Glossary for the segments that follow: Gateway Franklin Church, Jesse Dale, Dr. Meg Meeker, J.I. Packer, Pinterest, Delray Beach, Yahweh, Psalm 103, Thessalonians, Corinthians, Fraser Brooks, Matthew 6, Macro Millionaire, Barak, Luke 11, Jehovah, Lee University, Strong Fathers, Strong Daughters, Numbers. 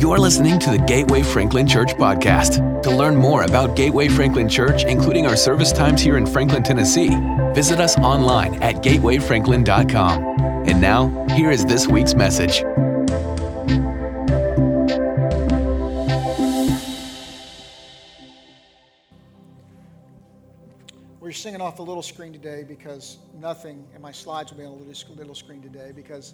You're listening to the Gateway Franklin Church podcast. To learn more about Gateway Franklin Church, including our service times here in Franklin, Tennessee, visit us online at gatewayfranklin.com. And now, here is this week's message. We're singing off the little screen today because nothing in my slides will be on the little screen today because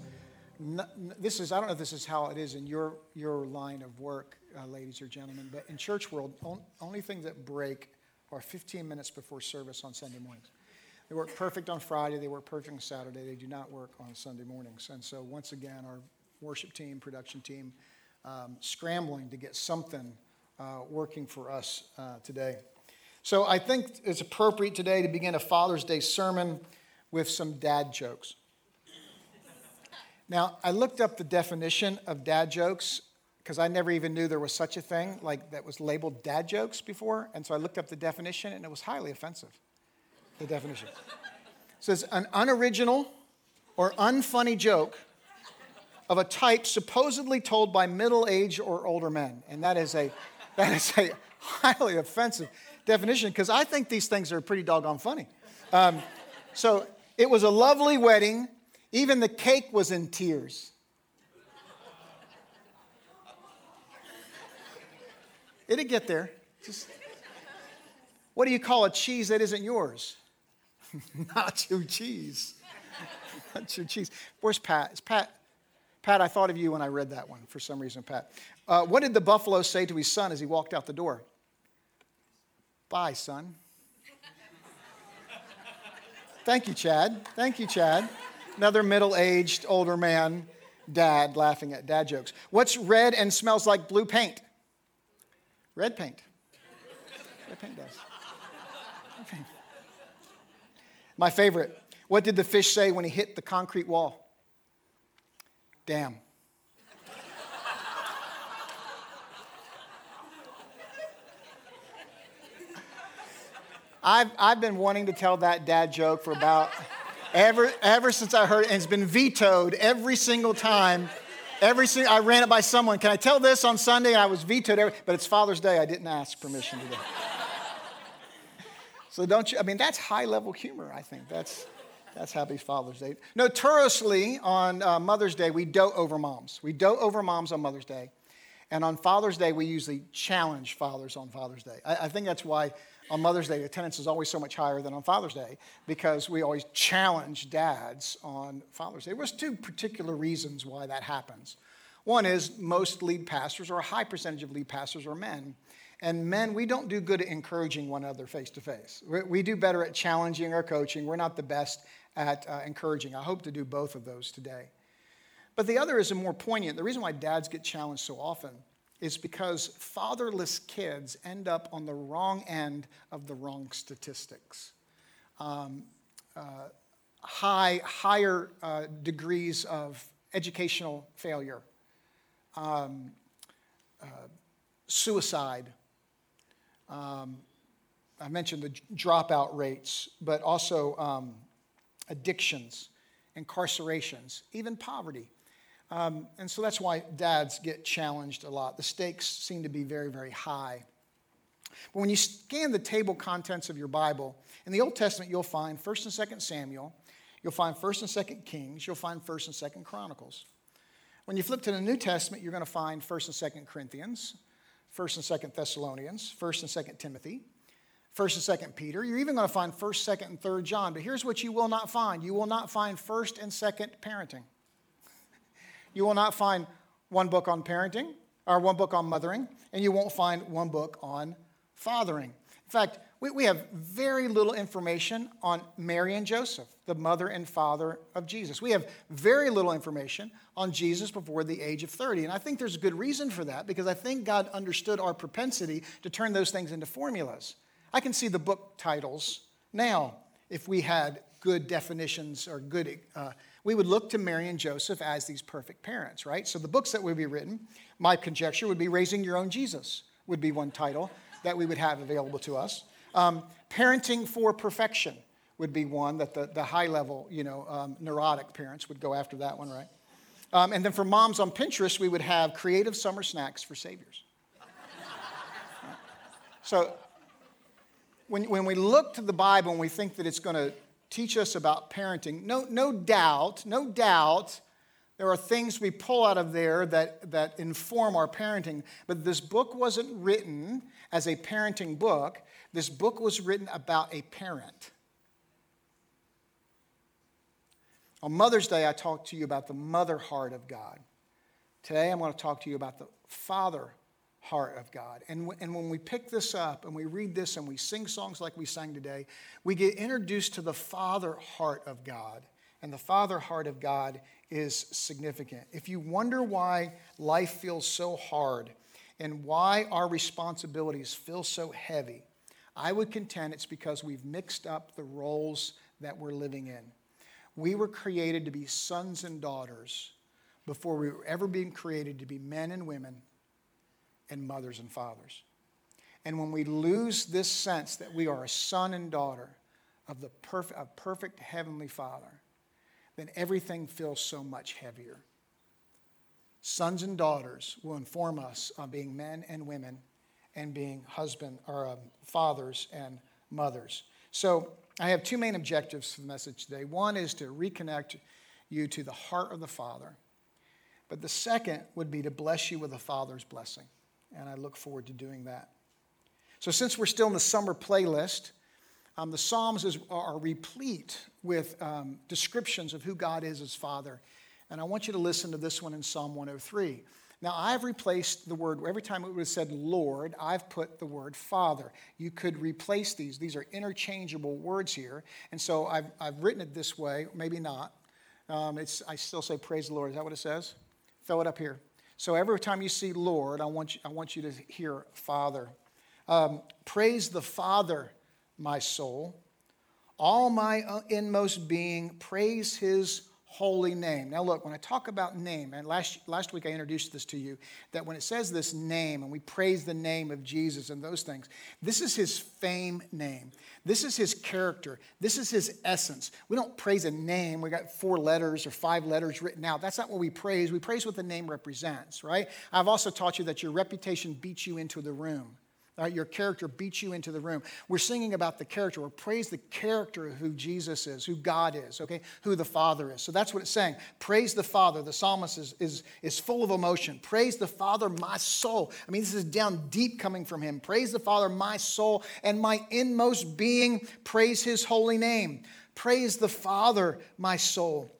this is, I don't know if this is how it is in your line of work, ladies or gentlemen, but in church world, only things that break are 15 minutes before service on Sunday mornings. They work perfect on Friday, they work perfect on Saturday, they do not work on Sunday mornings. And so once again, our worship team, production team, scrambling to get something working for us today. So I think it's appropriate today to begin a Father's Day sermon with some dad jokes. Now, I looked up the definition of dad jokes because I never even knew there was such a thing like that was labeled dad jokes before. And so I looked up the definition and it was highly offensive. The definition. It says, an unoriginal or unfunny joke of a type supposedly told by middle-aged or older men. And that is a highly offensive definition because I think these things are pretty doggone funny. So it was a lovely wedding. Even the cake was in tears. It'd get there. Just, what do you call a cheese that isn't yours? Not your cheese. Not your cheese. Where's Pat? It's Pat. Pat, I thought of you when I read that one for some reason, Pat. What did the buffalo say to his son as he walked out the door? Bye, son. Thank you, Chad. Thank you, Chad. Another middle-aged, older man, dad, laughing at dad jokes. What's red and smells like blue paint? Red paint. Red paint does. Okay. My favorite. What did the fish say when he hit the concrete wall? Damn. I've been wanting to tell that dad joke for about ever since I heard it, and it's been vetoed every single time. I ran it by someone. Can I tell this on Sunday? And I was vetoed. But it's Father's Day. I didn't ask permission today. So don't you, I mean, that's high-level humor, I think. That's happy Father's Day. Notoriously, on Mother's Day, we dote over moms. We dote over moms on Mother's Day. And on Father's Day, we usually challenge fathers on Father's Day. I think that's why on Mother's Day, attendance is always so much higher than on Father's Day, because we always challenge dads on Father's Day. There's two particular reasons why that happens. One is most lead pastors, or a high percentage of lead pastors, are men. And men, we don't do good at encouraging one another face-to-face. We do better at challenging or coaching. We're not the best at encouraging. I hope to do both of those today. But the other is a more poignant. The reason why dads get challenged so often is because fatherless kids end up on the wrong end of the wrong statistics. Higher degrees of educational failure, suicide. I mentioned the dropout rates, but also addictions, incarcerations, even poverty. And so that's why dads get challenged a lot. The stakes seem to be very, very high. But when you scan the table contents of your Bible, in the Old Testament you'll find 1 and 2 Samuel, you'll find 1 and 2 Kings, you'll find 1 and 2 Chronicles. When you flip to the New Testament, you're going to find 1 and 2 Corinthians, 1 and 2 Thessalonians, 1 and 2 Timothy, 1 and 2 Peter. You're even going to find 1, 2, and 3 John. But here's what you will not find. You will not find 1 and 2 parenting. You will not find one book on parenting or one book on mothering, and you won't find one book on fathering. In fact, we have very little information on Mary and Joseph, the mother and father of Jesus. We have very little information on Jesus before the age of 30. And I think there's a good reason for that because I think God understood our propensity to turn those things into formulas. I can see the book titles now. If we had good definitions or good, we would look to Mary and Joseph as these perfect parents, right? So the books that would be written, my conjecture would be Raising Your Own Jesus would be one title that we would have available to us. Parenting for Perfection would be one that the high level, neurotic parents would go after that one, right? And then for moms on Pinterest, we would have creative summer snacks for saviors. Right. So when we look to the Bible and we think that it's going to teach us about parenting, no doubt, there are things we pull out of there that inform our parenting. But this book wasn't written as a parenting book. This book was written about a parent. On Mother's Day, I talked to you about the mother heart of God. Today, I'm going to talk to you about the father heart of God. And when we pick this up and we read this and we sing songs like we sang today, we get introduced to the father heart of God. And the father heart of God is significant. If you wonder why life feels so hard and why our responsibilities feel so heavy, I would contend it's because we've mixed up the roles that we're living in. We were created to be sons and daughters before we were ever being created to be men and women and mothers and fathers. And when we lose this sense that we are a son and daughter of the perfect heavenly Father, then everything feels so much heavier. Sons and daughters will inform us on being men and women and being fathers and mothers. So I have two main objectives for the message today. One is to reconnect you to the heart of the Father. But the second would be to bless you with a Father's blessing. And I look forward to doing that. So since we're still in the summer playlist, the Psalms are replete with descriptions of who God is as Father. And I want you to listen to this one in Psalm 103. Now, I've replaced the word, every time it would have said Lord, I've put the word Father. You could replace these. These are interchangeable words here. And so I've written it this way, maybe not. I still say praise the Lord. Is that what it says? Throw it up here. So every time you see Lord, I want you to hear Father. Praise the Father, my soul. All my inmost being, praise his holy name. Now look, when I talk about name, and last week I introduced this to you, that when it says this name and we praise the name of Jesus and those things, this is his fame name. This is his character. This is his essence. We don't praise a name. We got 4 letters or 5 letters written out. That's not what we praise. We praise what the name represents, right? I've also taught you that your reputation beats you into the room. Your character beats you into the room. We're singing about the character. We're praise the character of who Jesus is, who God is, okay, who the Father is. So that's what it's saying. Praise the Father. The psalmist is full of emotion. Praise the Father, my soul. I mean, this is down deep coming from him. Praise the Father, my soul, and my inmost being. Praise his holy name. Praise the Father, my soul,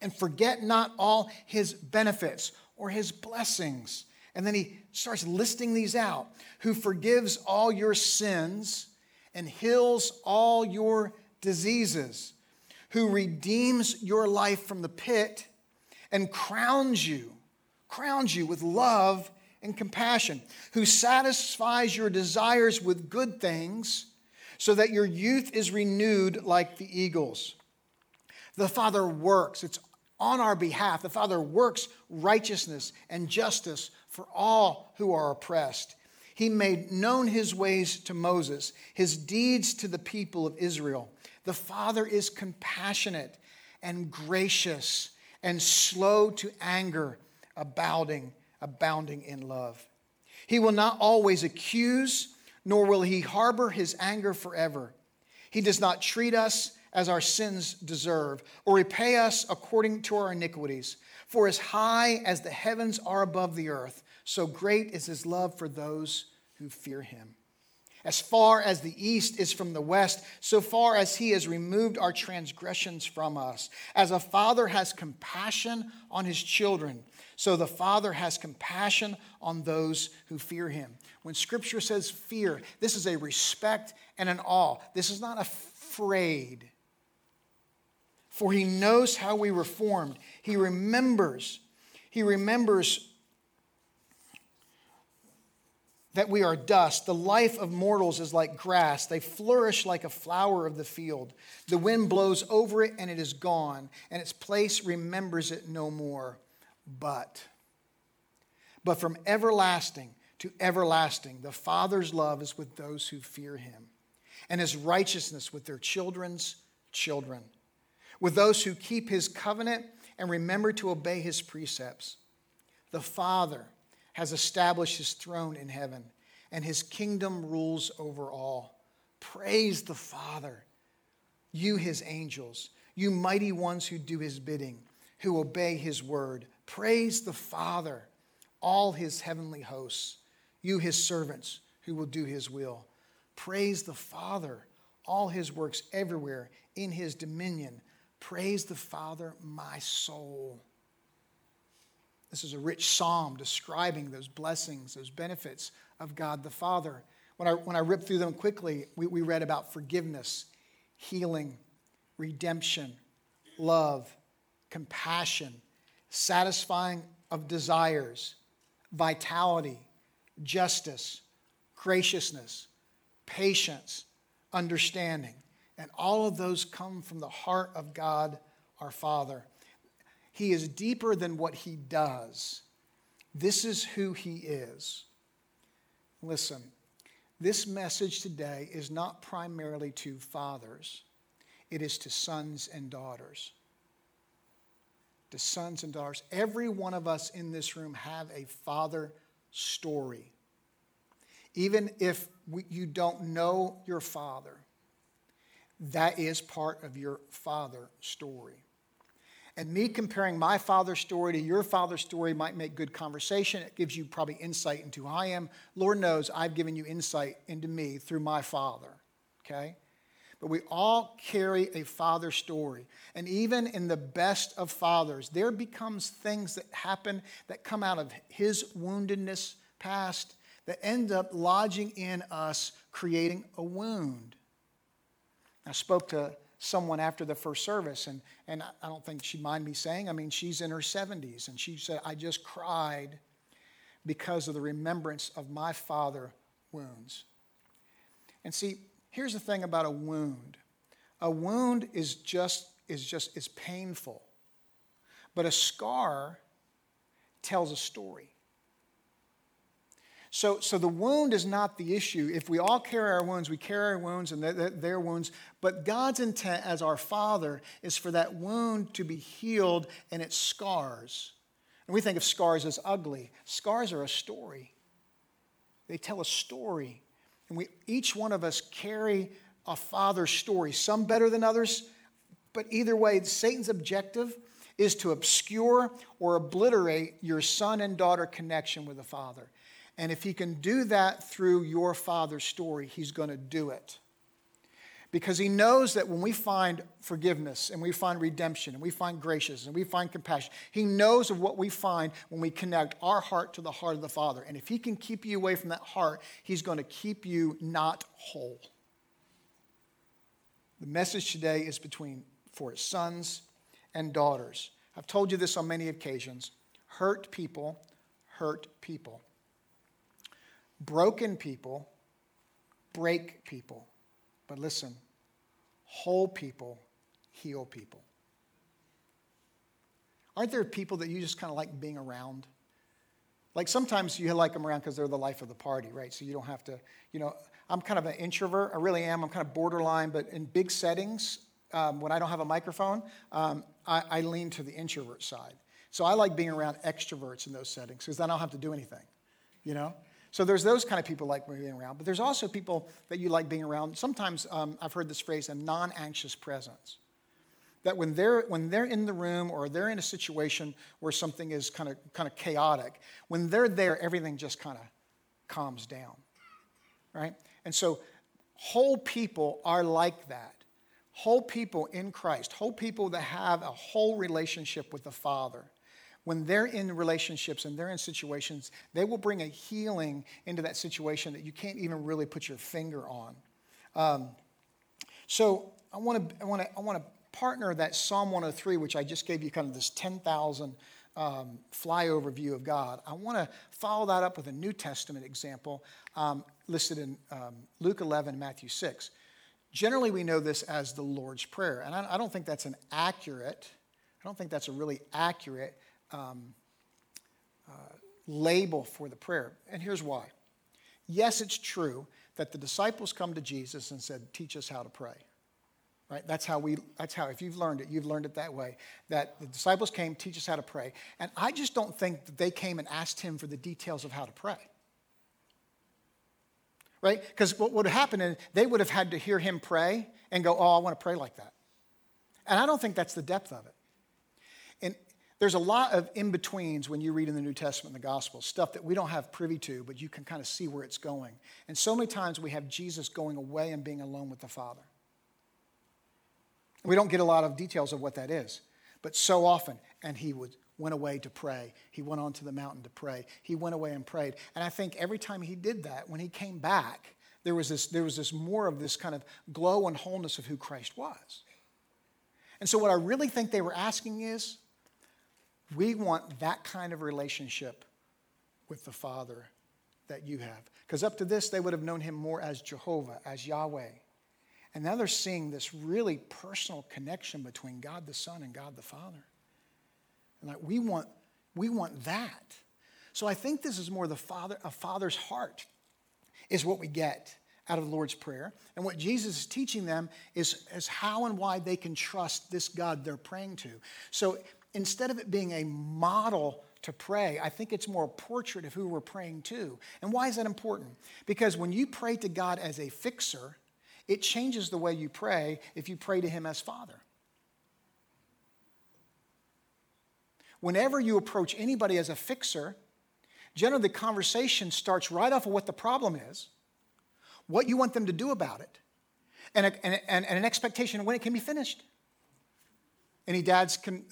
and forget not all his benefits or his blessings. And then he starts listing these out. Who forgives all your sins and heals all your diseases. Who redeems your life from the pit and crowns you with love and compassion. Who satisfies your desires with good things so that your youth is renewed like the eagles. The Father works. It's on our behalf. The Father works righteousness and justice for all who are oppressed. He made known his ways to Moses, his deeds to the people of Israel. The Father is compassionate and gracious and slow to anger, abounding in love. He will not always accuse, nor will he harbor his anger forever. He does not treat us as our sins deserve, or repay us according to our iniquities. For as high as the heavens are above the earth, so great is his love for those who fear him. As far as the east is from the west, so far as he has removed our transgressions from us. As a father has compassion on his children, so the Father has compassion on those who fear him. When Scripture says fear, this is a respect and an awe. This is not afraid. For he knows how we were formed. He remembers that we are dust. The life of mortals is like grass. They flourish like a flower of the field. The wind blows over it and it is gone, and its place remembers it no more. But from everlasting to everlasting, the Father's love is with those who fear him, and his righteousness with their children's children, with those who keep his covenant and remember to obey his precepts. The Father has established his throne in heaven, and his kingdom rules over all. Praise the Father, you his angels, you mighty ones who do his bidding, who obey his word. Praise the Father, all his heavenly hosts, you his servants who will do his will. Praise the Father, all his works everywhere in his dominion. Praise the Father, my soul. This is a rich psalm describing those blessings, those benefits of God the Father. When I ripped through them quickly, we read about forgiveness, healing, redemption, love, compassion, satisfying of desires, vitality, justice, graciousness, patience, understanding. And all of those come from the heart of God, our Father. He is deeper than what he does. This is who he is. Listen, this message today is not primarily to fathers. It is to sons and daughters. To sons and daughters. Every one of us in this room have a father story. Even if you don't know your father, that is part of your father story. And me comparing my father's story to your father's story might make good conversation. It gives you probably insight into who I am. Lord knows I've given you insight into me through my father, okay? But we all carry a father story. And even in the best of fathers, there becomes things that happen that come out of his woundedness past that end up lodging in us, creating a wound. I spoke to someone after the first service, and I don't think she'd mind me saying, I mean, she's in her 70s, and she said, I just cried because of the remembrance of my father wounds. And see, here's the thing about a wound. A wound is painful, but a scar tells a story. So the wound is not the issue. If we all carry our wounds, we carry our wounds and their wounds. But God's intent as our Father is for that wound to be healed and its scars. And we think of scars as ugly. Scars are a story. They tell a story. And each one of us carry a father's story, some better than others. But either way, Satan's objective is to obscure or obliterate your son and daughter connection with the Father. And if he can do that through your father's story, he's going to do it. Because he knows that when we find forgiveness and we find redemption and we find graciousness and we find compassion, he knows of what we find when we connect our heart to the heart of the Father. And if he can keep you away from that heart, he's going to keep you not whole. The message today is for his sons and daughters. I've told you this on many occasions. Hurt people hurt people. Broken people break people. But listen, whole people heal people. Aren't there people that you just kind of like being around? Like sometimes you like them around because they're the life of the party, right? So you don't have to, I'm kind of an introvert. I really am. I'm kind of borderline. But in big settings, when I don't have a microphone, I lean to the introvert side. So I like being around extroverts in those settings because I don't have to do anything, So there's those kind of people like moving around. But there's also people that you like being around. Sometimes I've heard this phrase, a non-anxious presence. That when they're in the room or they're in a situation where something is kind of chaotic, when they're there, everything just kind of calms down, right? And so whole people are like that. Whole people in Christ, whole people that have a whole relationship with the Father. When they're in relationships and they're in situations, they will bring a healing into that situation that you can't even really put your finger on. So I want to partner that Psalm 103, which I just gave you kind of this 10,000 flyover view of God. I want to follow that up with a New Testament example listed in Luke 11, Matthew 6. Generally, we know this as the Lord's Prayer, and I don't think that's a really accurate label for the prayer. And here's why. Yes, it's true that the disciples come to Jesus and said, teach us how to pray. Right? That's how, if you've learned it that way. That the disciples came, teach us how to pray. And I just don't think that they came and asked him for the details of how to pray. Right? Because what would have happened is they would have had to hear him pray and go, oh, I want to pray like that. And I don't think that's the depth of it. And there's a lot of in-betweens when you read in the New Testament and the Gospels, stuff that we don't have privy to, but you can kind of see where it's going. And so many times we have Jesus going away and being alone with the Father. We don't get a lot of details of what that is, but so often, and he went away to pray. He went on to the mountain to pray. He went away and prayed. And I think every time he did that, when he came back, there was this more of this kind of glow and wholeness of who Christ was. And so what I really think they were asking is, we want that kind of relationship with the Father that you have. Because up to this, they would have known him more as Jehovah, as Yahweh. And now they're seeing this really personal connection between God the Son and God the Father. And like we want that. So I think this is more a father's heart is what we get out of the Lord's Prayer. And what Jesus is teaching them is how and why they can trust this God they're praying to. So instead of it being a model to pray, I think it's more a portrait of who we're praying to. And why is that important? Because when you pray to God as a fixer, it changes the way you pray if you pray to him as Father. Whenever you approach anybody as a fixer, generally the conversation starts right off of what the problem is, what you want them to do about it, and an expectation of when it can be finished. Any dads can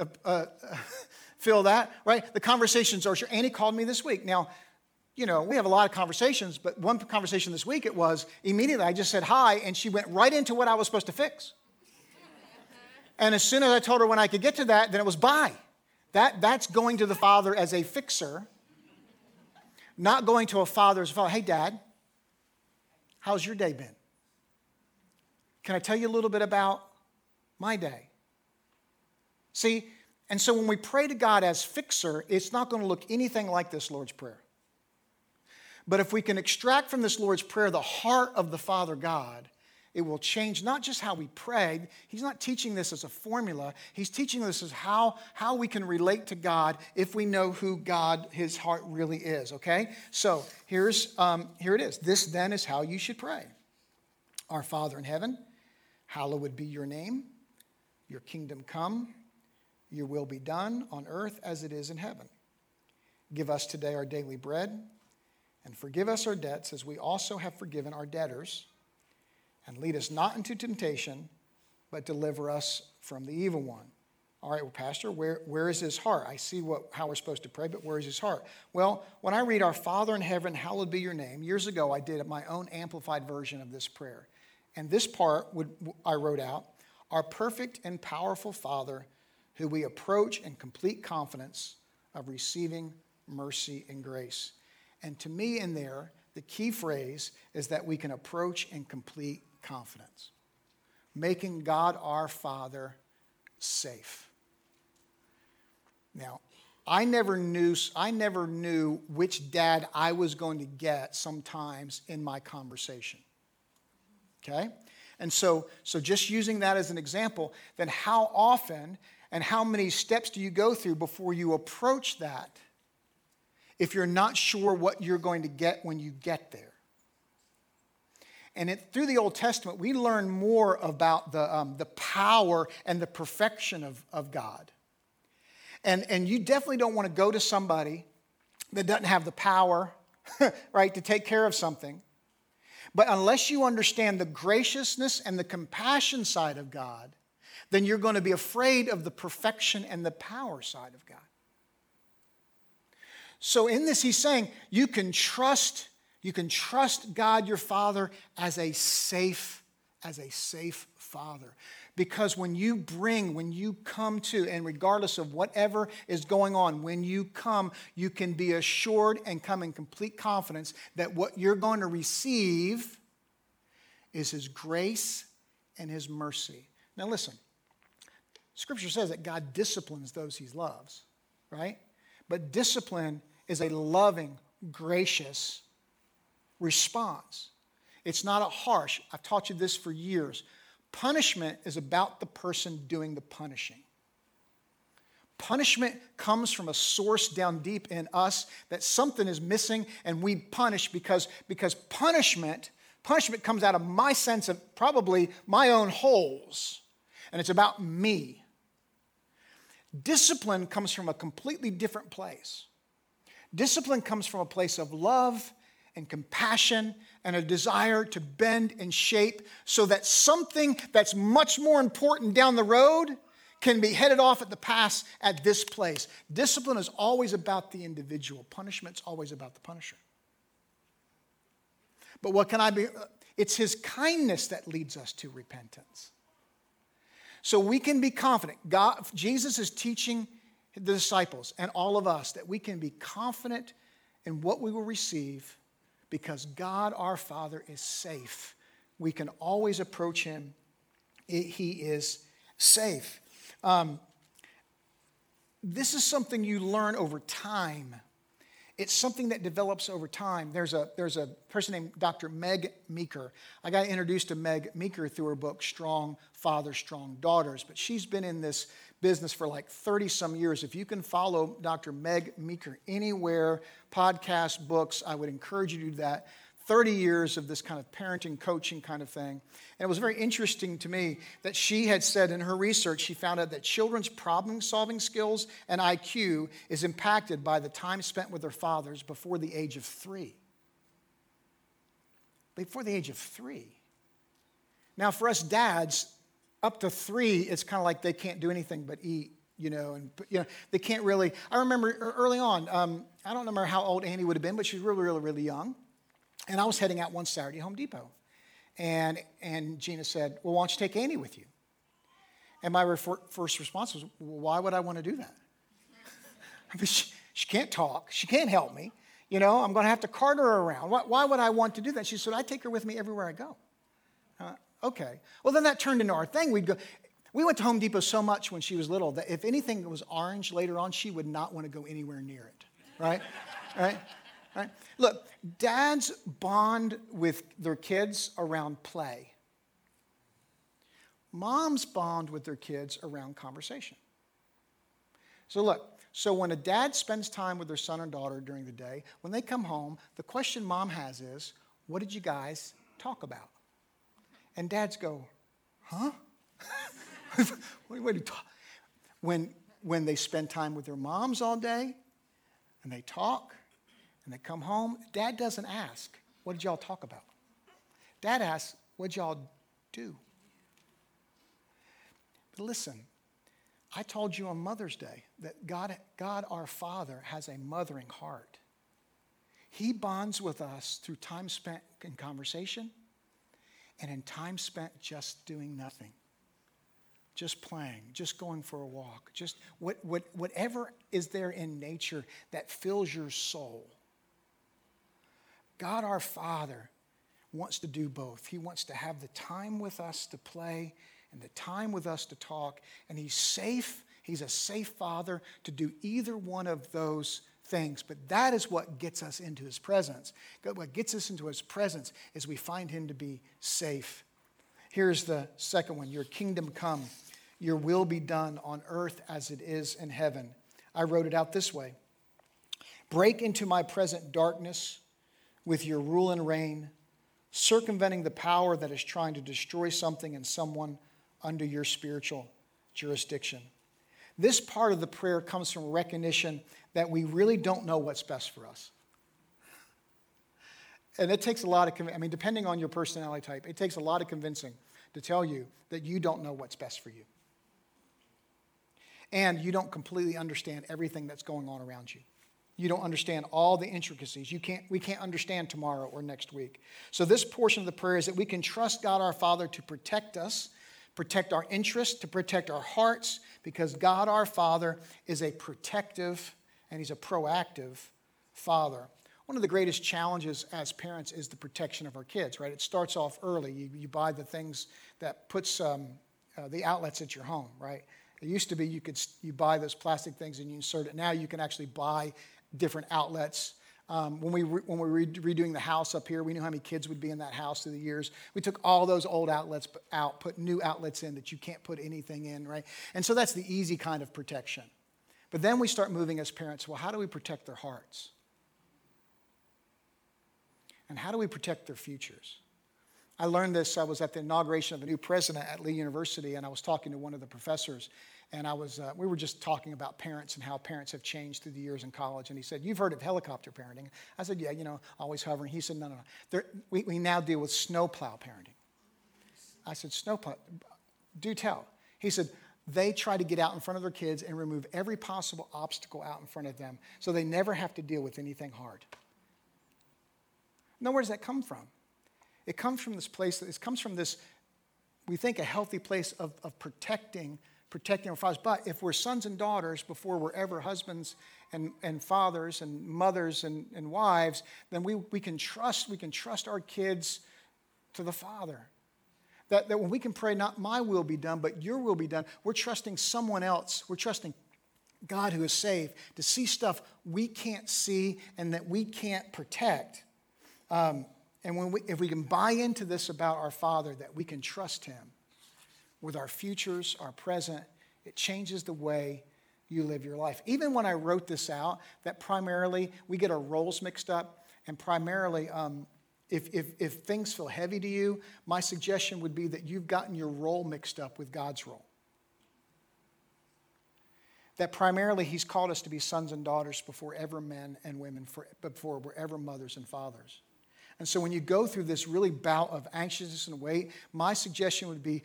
feel that, right? The conversations are, sure, Annie called me this week. Now, you know, we have a lot of conversations, but one conversation this week, it was immediately I just said hi, and she went right into what I was supposed to fix. And as soon as I told her when I could get to that, then it was bye. That's going to the Father as a fixer, not going to a father as a father. Hey, Dad, how's your day been? Can I tell you a little bit about my day? See, and so when we pray to God as fixer, it's not going to look anything like this Lord's Prayer. But if we can extract from this Lord's Prayer the heart of the Father God, it will change not just how we pray. He's not teaching this as a formula. He's teaching this as how we can relate to God if we know who God, his heart really is, okay? So here it is. This then is how you should pray. Our Father in heaven, hallowed be your name. Your kingdom come. Your will be done on earth as it is in heaven. Give us today our daily bread. And forgive us our debts as we also have forgiven our debtors. And lead us not into temptation, but deliver us from the evil one. All right, well, Pastor, where is his heart? I see how we're supposed to pray, but where is his heart? Well, when I read, Our Father in heaven, hallowed be your name, years ago I did my own amplified version of this prayer. And this part I wrote out, our perfect and powerful Father, who we approach in complete confidence of receiving mercy and grace. And to me in there, the key phrase is that we can approach in complete confidence, making God our Father safe. Now, I never knew which dad I was going to get sometimes in my conversation, okay? And so just using that as an example, then how often and how many steps do you go through before you approach that if you're not sure what you're going to get when you get there? And through the Old Testament, we learn more about the power and the perfection of God. And you definitely don't want to go to somebody that doesn't have the power, right, to take care of something. But unless you understand the graciousness and the compassion side of God, then you're going to be afraid of the perfection and the power side of God. So in this, he's saying you can trust God your Father as a safe Father. Because when you come to, and regardless of whatever is going on, when you come, you can be assured and come in complete confidence that what you're going to receive is his grace and his mercy. Now listen, Scripture says that God disciplines those he loves, right? But discipline is a loving, gracious response. It's not a harsh, I've taught you this for years, Punishment is about the person doing the punishing. Punishment comes from a source down deep in us that something is missing, and we punish because punishment comes out of my sense of probably my own holes, and it's about me. Discipline comes from a completely different place. Discipline comes from a place of love and compassion and a desire to bend and shape so that something that's much more important down the road can be headed off at the pass at this place. Discipline is always about the individual. Punishment's always about the punisher. But what can I be? It's his kindness that leads us to repentance. So we can be confident. God, Jesus is teaching the disciples and all of us that we can be confident in what we will receive because God our Father is safe. We can always approach him. He is safe. This is something you learn over time. It's something that develops over time. There's a person named Dr. Meg Meeker. I got introduced to Meg Meeker through her book, Strong Fathers, Strong Daughters. But she's been in this business for like 30-some years. If you can follow Dr. Meg Meeker anywhere, podcasts, books, I would encourage you to do that. 30 years of this kind of parenting, coaching kind of thing. And it was very interesting to me that she had said in her research, she found out that children's problem-solving skills and IQ is impacted by the time spent with their fathers before the age of 3. Before the age of 3. Now, for us dads, up to 3, it's kind of like they can't do anything but eat. They can't really. I remember early on, I don't remember how old Annie would have been, but she was really, really, really young. And I was heading out one Saturday to Home Depot. And Gina said, well, why don't you take Annie with you? And my first response was, well, why would I want to do that? I mean, she can't talk. She can't help me. I'm going to have to cart her around. Why would I want to do that? She said, I take her with me everywhere I go. Okay. Well, then that turned into our thing. We went to Home Depot so much when she was little that if anything was orange later on, she would not want to go anywhere near it. Right? Right? Right? Look, dads bond with their kids around play. Moms bond with their kids around conversation. So when a dad spends time with their son or daughter during the day, when they come home, the question mom has is, what did you guys talk about? And dads go, huh? What do you talk? When they spend time with their moms all day and they talk, and they come home, Dad doesn't ask, what did y'all talk about? Dad asks, what did y'all do? But listen, I told you on Mother's Day that God our Father has a mothering heart. He bonds with us through time spent in conversation and in time spent just doing nothing. Just playing, just going for a walk, just whatever is there in nature that fills your soul. God our Father wants to do both. He wants to have the time with us to play and the time with us to talk. And he's safe. He's a safe father to do either one of those things. But that is what gets us into his presence. What gets us into his presence is we find him to be safe. Here's the second one. Your kingdom come. Your will be done on earth as it is in heaven. I wrote it out this way. Break into my present darkness with your rule and reign, circumventing the power that is trying to destroy something and someone under your spiritual jurisdiction. This part of the prayer comes from recognition that we really don't know what's best for us. And it takes a lot of, depending on your personality type, it takes a lot of convincing to tell you that you don't know what's best for you. And you don't completely understand everything that's going on around you. You don't understand all the intricacies. We can't understand tomorrow or next week. So this portion of the prayer is that we can trust God our Father to protect us, protect our interests, to protect our hearts, because God our Father is a protective and he's a proactive Father. One of the greatest challenges as parents is the protection of our kids, right? It starts off early. You buy the things that puts the outlets at your home, right? It used to be you buy those plastic things and you insert it. Now you can actually buy different outlets When we were redoing the house up here, we knew how many kids would be in that house through the years. We took all those old outlets out, put new outlets in that you can't put anything in, right? And so that's the easy kind of protection. But then we start moving as parents. Well, how do we protect their hearts? And how do we protect their futures? I learned this. I was at the inauguration of a new president at Lee University, and I was talking to one of the professors, and we were just talking about parents and how parents have changed through the years in college. And he said, "You've heard of helicopter parenting?" I said, "Yeah, always hovering." He said, No. We now deal with snowplow parenting." I said, "Snowplow? Do tell." He said, "They try to get out in front of their kids and remove every possible obstacle out in front of them so they never have to deal with anything hard." Now, where does that come from? It comes from this place, we think, a healthy place of protecting our fathers. But if we're sons and daughters before we're ever husbands and fathers and mothers and wives, then we can trust our kids to the Father. That when we can pray, "Not my will be done, but your will be done," we're trusting someone else. We're trusting God, who is saved, to see stuff we can't see and that we can't protect. And if we can buy into this about our Father, that we can trust Him with our futures, our present, it changes the way you live your life. Even when I wrote this out, that primarily we get our roles mixed up, and primarily if things feel heavy to you, my suggestion would be that you've gotten your role mixed up with God's role. That primarily He's called us to be sons and daughters before ever men and women, before we're ever mothers and fathers. And so when you go through this really bout of anxiousness and weight, my suggestion would be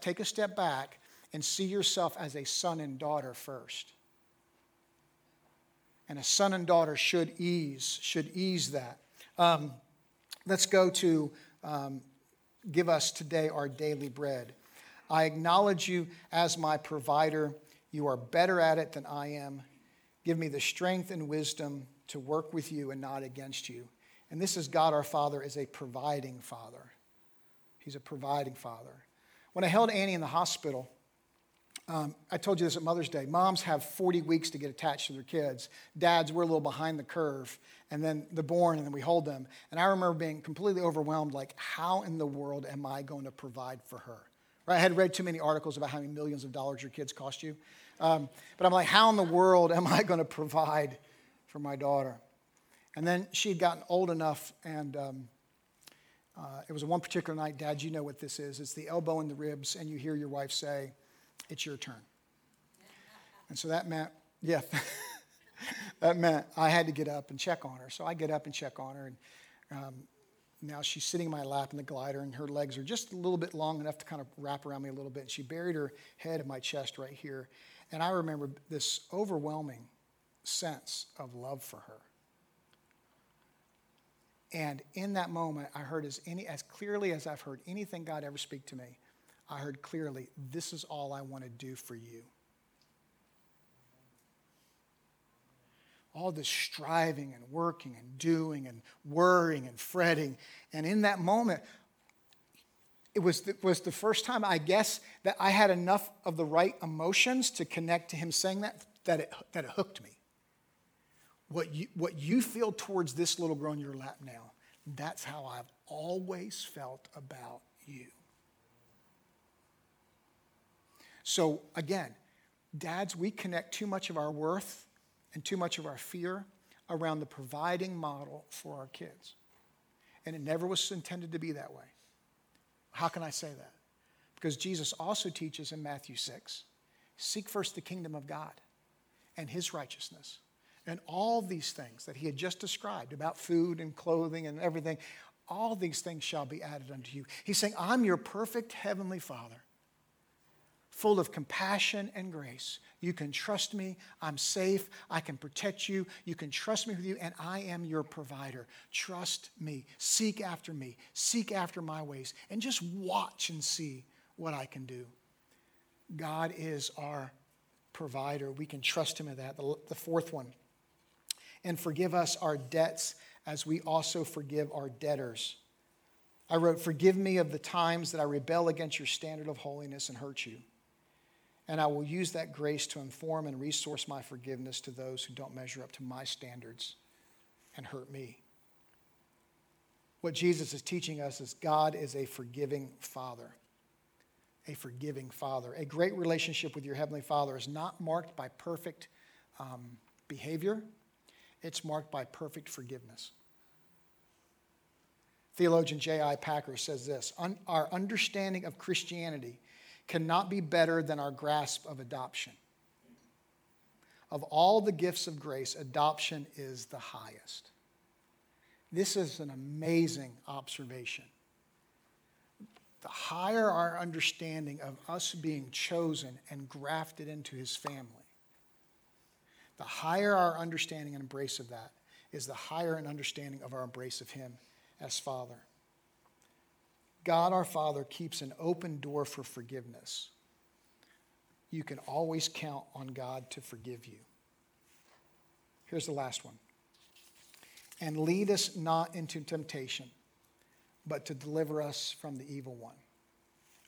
take a step back and see yourself as a son and daughter first. And a son and daughter should ease that. Let's go to give us today our daily bread. I acknowledge you as my provider. You are better at it than I am. Give me the strength and wisdom to work with you and not against you. And this is God our Father as a providing Father. He's a providing Father. When I held Annie in the hospital, I told you this at Mother's Day. Moms have 40 weeks to get attached to their kids. Dads, we're a little behind the curve. And then they're born, and then we hold them. And I remember being completely overwhelmed, like, how in the world am I going to provide for her? Right? I had read too many articles about how many millions of dollars your kids cost you. But I'm like, how in the world am I going to provide for my daughter? And then she had gotten old enough, and it was one particular night, "Dad, you know what this is. It's the elbow and the ribs," and you hear your wife say, "It's your turn." And so that meant, I had to get up and check on her. So I get up and check on her, and now she's sitting in my lap in the glider, and her legs are just a little bit long enough to kind of wrap around me a little bit. And she buried her head in my chest right here, and I remember this overwhelming sense of love for her. And in that moment, I heard as clearly as I've heard anything God ever speak to me, I heard clearly, "This is all I want to do for you." All this striving and working and doing and worrying and fretting. And in that moment, it was the first time, I guess, that I had enough of the right emotions to connect to Him saying that it hooked me. What you feel towards this little girl in your lap now, that's how I've always felt about you. So again, dads, we connect too much of our worth and too much of our fear around the providing model for our kids. And it never was intended to be that way. How can I say that? Because Jesus also teaches in Matthew 6, "Seek first the kingdom of God and His righteousness." And all these things that He had just described about food and clothing and everything, all these things shall be added unto you. He's saying, "I'm your perfect heavenly Father, full of compassion and grace. You can trust me. I'm safe. I can protect you. You can trust me with you, and I am your provider. Trust me. Seek after me. Seek after my ways, and just watch and see what I can do." God is our provider. We can trust Him in that. The fourth one. And forgive us our debts as we also forgive our debtors. I wrote, "Forgive me of the times that I rebel against your standard of holiness and hurt you. And I will use that grace to inform and resource my forgiveness to those who don't measure up to my standards." and hurt me. What Jesus is teaching us is God is a forgiving Father. A forgiving Father. A great relationship with your Heavenly Father is not marked by perfect behavior. It's marked by perfect forgiveness. Theologian J.I. Packer says this, our understanding of Christianity cannot be better than our grasp of adoption. Of all the gifts of grace, adoption is the highest. This is an amazing observation. The higher our understanding of us being chosen and grafted into His family, the higher our understanding and embrace of that is the higher an understanding of our embrace of Him as Father. God our Father keeps an open door for forgiveness. You can always count on God to forgive you. Here's the last one. And lead us not into temptation, but to deliver us from the evil one.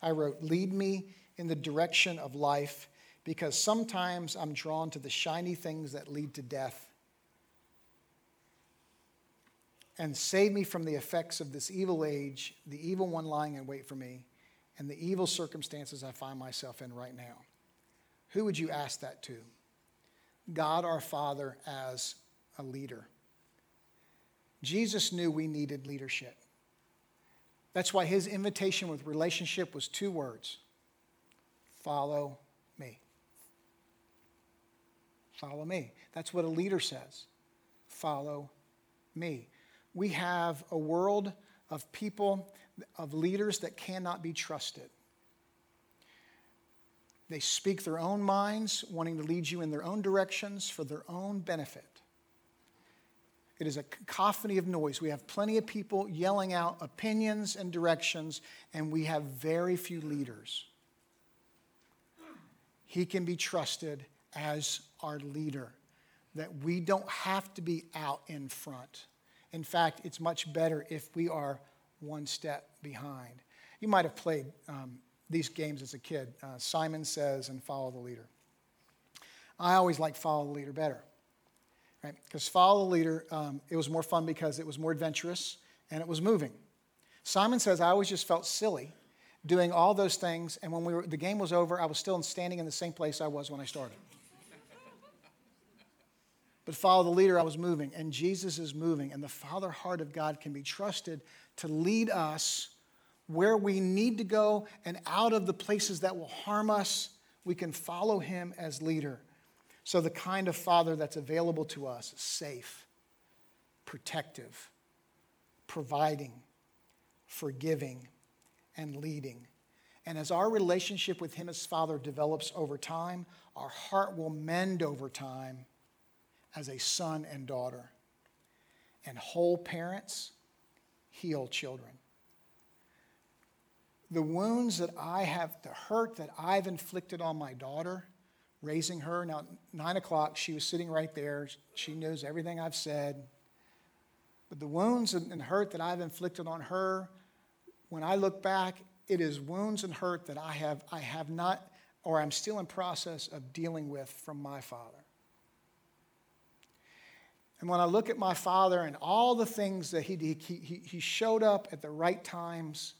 I wrote, lead me in the direction of life, because sometimes I'm drawn to the shiny things that lead to death. And save me from the effects of this evil age, the evil one lying in wait for me, and the evil circumstances I find myself in right now. Who would you ask that to? God our Father as a leader. Jesus knew we needed leadership. That's why His invitation with relationship was two words. Follow me. Follow me. That's what a leader says. Follow me. We have a world of people, of leaders that cannot be trusted. They speak their own minds, wanting to lead you in their own directions for their own benefit. It is a cacophony of noise. We have plenty of people yelling out opinions and directions, and we have very few leaders. He can be trusted as our leader, that we don't have to be out in front. In fact, it's much better if we are one step behind. You might have played these games as a kid. Simon Says and Follow the Leader. I always liked Follow the Leader better, right? Because Follow the Leader, it was more fun because it was more adventurous and it was moving. Simon Says, I always just felt silly doing all those things, and when the game was over, I was still standing in the same place I was when I started. But Follow the Leader, I was moving, and Jesus is moving, and the Father heart of God can be trusted to lead us where we need to go, and out of the places that will harm us, we can follow Him as leader. So the kind of Father that's available to us is safe, protective, providing, forgiving, and leading. And as our relationship with Him as Father develops over time, our heart will mend over time as a son and daughter. And whole parents heal children. The wounds that I have, the hurt that I've inflicted on my daughter, raising her. Now, 9 o'clock, she was sitting right there. She knows everything I've said. But the wounds and hurt that I've inflicted on her, when I look back, it is wounds and hurt that I have not, or I'm still in process of dealing with from my father. And when I look at my father and all the things that he showed up at the right times,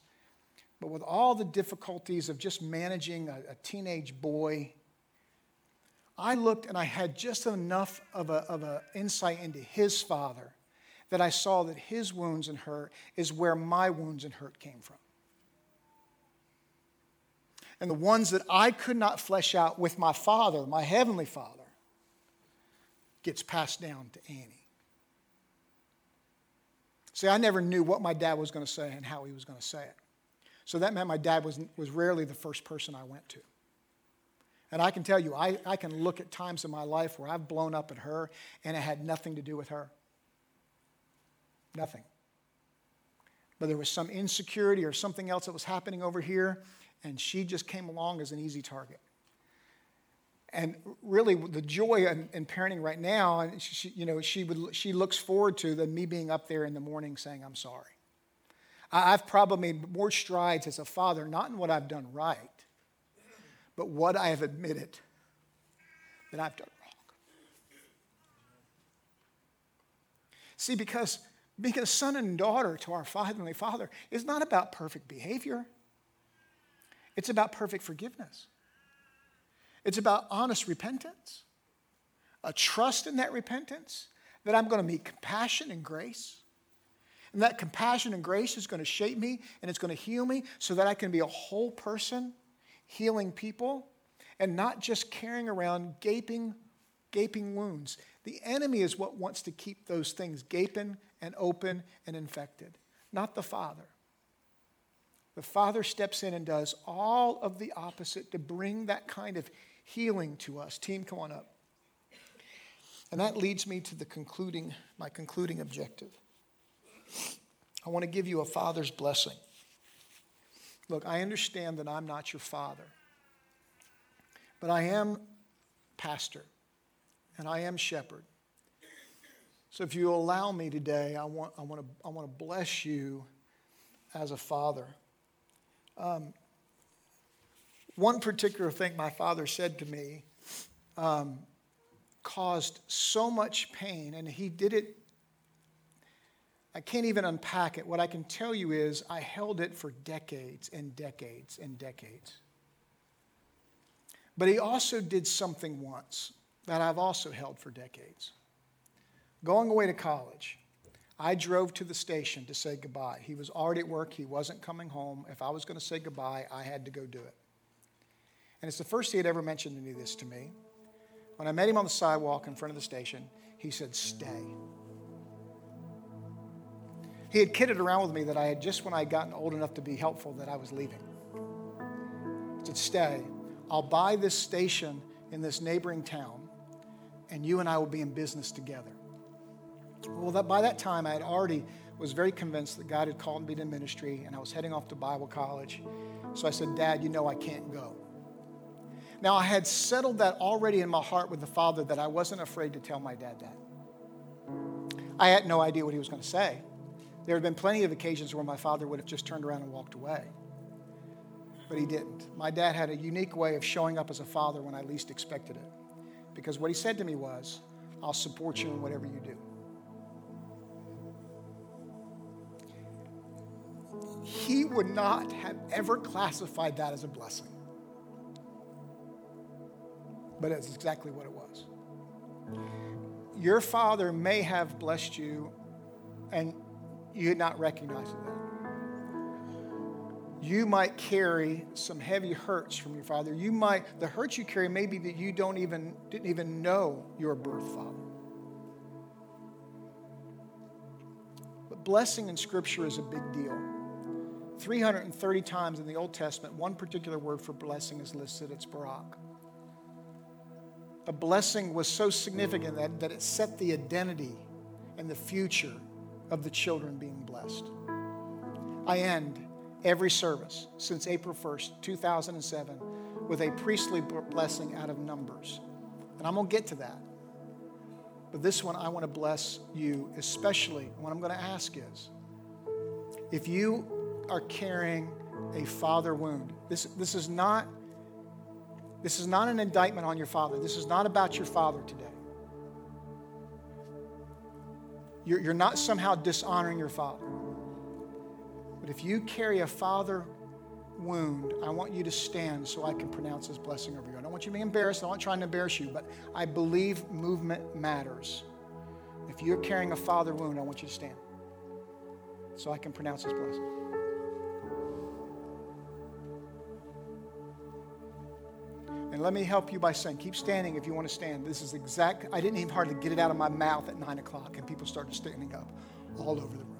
but with all the difficulties of just managing a teenage boy, I looked and I had just enough of a insight into his father that I saw that his wounds and hurt is where my wounds and hurt came from. And the ones that I could not flesh out with my father, my heavenly father, gets passed down to Annie. See, I never knew what my dad was going to say and how he was going to say it. So that meant my dad was rarely the first person I went to. And I can tell you, I can look at times in my life where I've blown up at her and it had nothing to do with her. Nothing. But there was some insecurity or something else that was happening over here, and she just came along as an easy target. And really, the joy in parenting right now, and she looks forward to me being up there in the morning saying, I'm sorry. I've probably made more strides as a father, not in what I've done right, but what I have admitted that I've done wrong. See, because son and daughter to our Heavenly Father is not about perfect behavior. It's about perfect forgiveness. It's about honest repentance, a trust in that repentance, that I'm going to meet compassion and grace. And that compassion and grace is going to shape me and it's going to heal me so that I can be a whole person healing people and not just carrying around gaping wounds. The enemy is what wants to keep those things gaping and open and infected, not the Father. The Father steps in and does all of the opposite to bring that kind of healing to us. Team, come on up. And that leads me to my concluding objective. I want to give you a father's blessing. Look, I understand that I'm not your father, but I am pastor, and I am shepherd. So if you allow me today, I want to bless you as a father. One particular thing my father said to me caused so much pain, and he did it. I can't even unpack it. What I can tell you is I held it for decades and decades and decades. But he also did something once that I've also held for decades. Going away to college, I drove to the station to say goodbye. He was already at work. He wasn't coming home. If I was going to say goodbye, I had to go do it. And it's the first he had ever mentioned this to me. When I met him on the sidewalk in front of the station, he said, "Stay." He had kidded around with me that I had just when I had gotten old enough to be helpful that I was leaving. He said, "Stay. I'll buy this station in this neighboring town, and you and I will be in business together." Well, by that time, I had already was very convinced that God had called me to ministry, and I was heading off to Bible college. So I said, "Dad, you know I can't go." Now, I had settled that already in my heart with the Father that I wasn't afraid to tell my dad that. I had no idea what he was going to say. There had been plenty of occasions where my father would have just turned around and walked away. But he didn't. My dad had a unique way of showing up as a father when I least expected it. Because what he said to me was, "I'll support you in whatever you do." He would not have ever classified that as a blessing. But that's exactly what it was. Your father may have blessed you and you had not recognized that. You might carry some heavy hurts from your father. The hurts you carry may be that you didn't even know your birth father. But blessing in Scripture is a big deal. 330 times in the Old Testament, one particular word for blessing is listed. It's Barak. A blessing was so significant that it set the identity and the future of the children being blessed. I end every service since April 1st, 2007 with a priestly blessing out of Numbers. And I'm going to get to that. But this one I want to bless you especially. What I'm going to ask is, if you are carrying a father wound, this is not an indictment on your father. This is not about your father today. You're not somehow dishonoring your father. But if you carry a father wound, I want you to stand so I can pronounce this blessing over you. I don't want you to be embarrassed. I'm not trying to embarrass you, but I believe movement matters. If you're carrying a father wound, I want you to stand so I can pronounce this blessing. And let me help you by saying, keep standing if you want to stand. This is exact. I didn't even hardly get it out of my mouth at 9 o'clock, and people started standing up all over the room.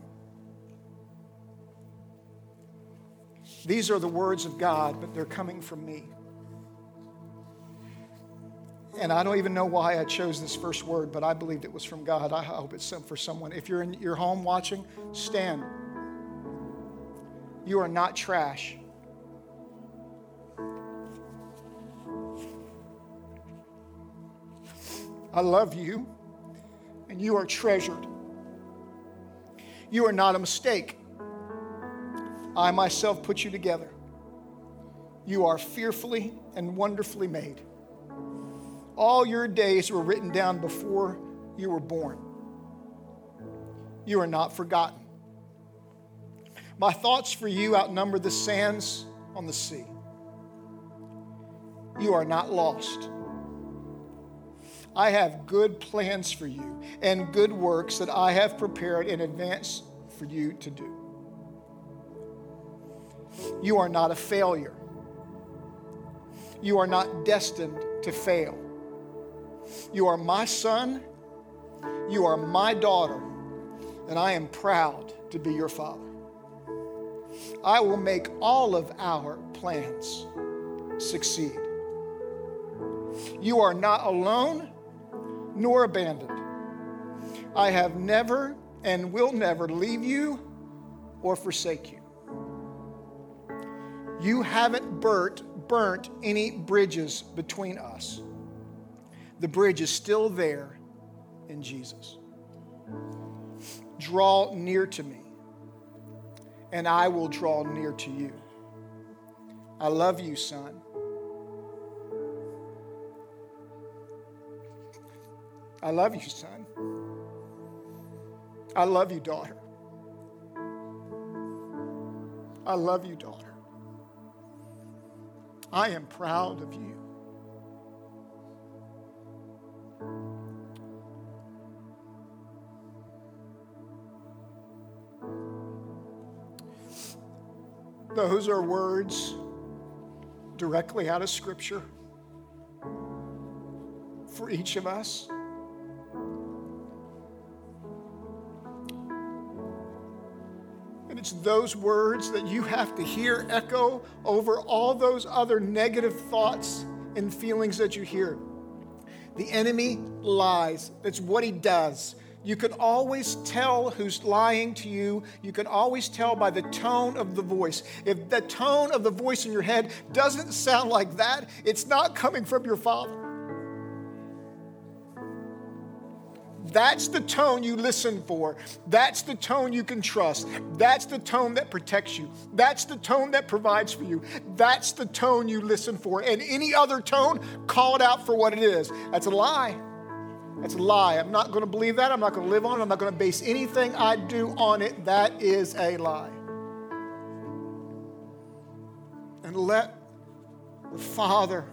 These are the words of God, but they're coming from me. And I don't even know why I chose this first word, but I believed it was from God. I hope it's for someone. If you're in your home watching, stand. You are not trash. I love you, and you are treasured. You are not a mistake. I myself put you together. You are fearfully and wonderfully made. All your days were written down before you were born. You are not forgotten. My thoughts for you outnumber the sands on the sea. You are not lost. I have good plans for you and good works that I have prepared in advance for you to do. You are not a failure. You are not destined to fail. You are my son. You are my daughter. And I am proud to be your father. I will make all of our plans succeed. You are not alone nor abandoned. I have never and will never leave you or forsake you. You haven't burnt any bridges between us. The bridge is still there in Jesus. Draw near to me, and I will draw near to you. I love you, son. I love you, son. I love you, daughter. I love you, daughter. I am proud of you. Those are words directly out of Scripture for each of us. And it's those words that you have to hear echo over all those other negative thoughts and feelings that you hear. The enemy lies. That's what he does. You can always tell who's lying to you. You can always tell by the tone of the voice. If the tone of the voice in your head doesn't sound like that, it's not coming from your father. That's the tone you listen for. That's the tone you can trust. That's the tone that protects you. That's the tone that provides for you. That's the tone you listen for. And any other tone, call it out for what it is. That's a lie. That's a lie. I'm not going to believe that. I'm not going to live on it. I'm not going to base anything I do on it. That is a lie. And let the Father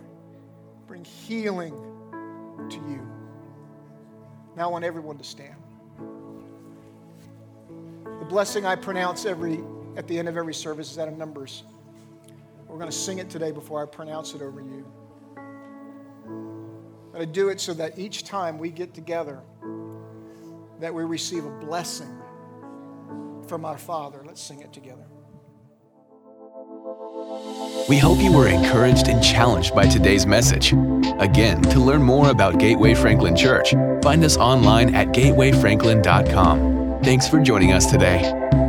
bring healing to you. Now I want everyone to stand. The blessing I pronounce at the end of every service is out of Numbers. We're going to sing it today before I pronounce it over you. And I do it so that each time we get together, that we receive a blessing from our Father. Let's sing it together. We hope you were encouraged and challenged by today's message. Again, to learn more about Gateway Franklin Church, find us online at gatewayfranklin.com. Thanks for joining us today.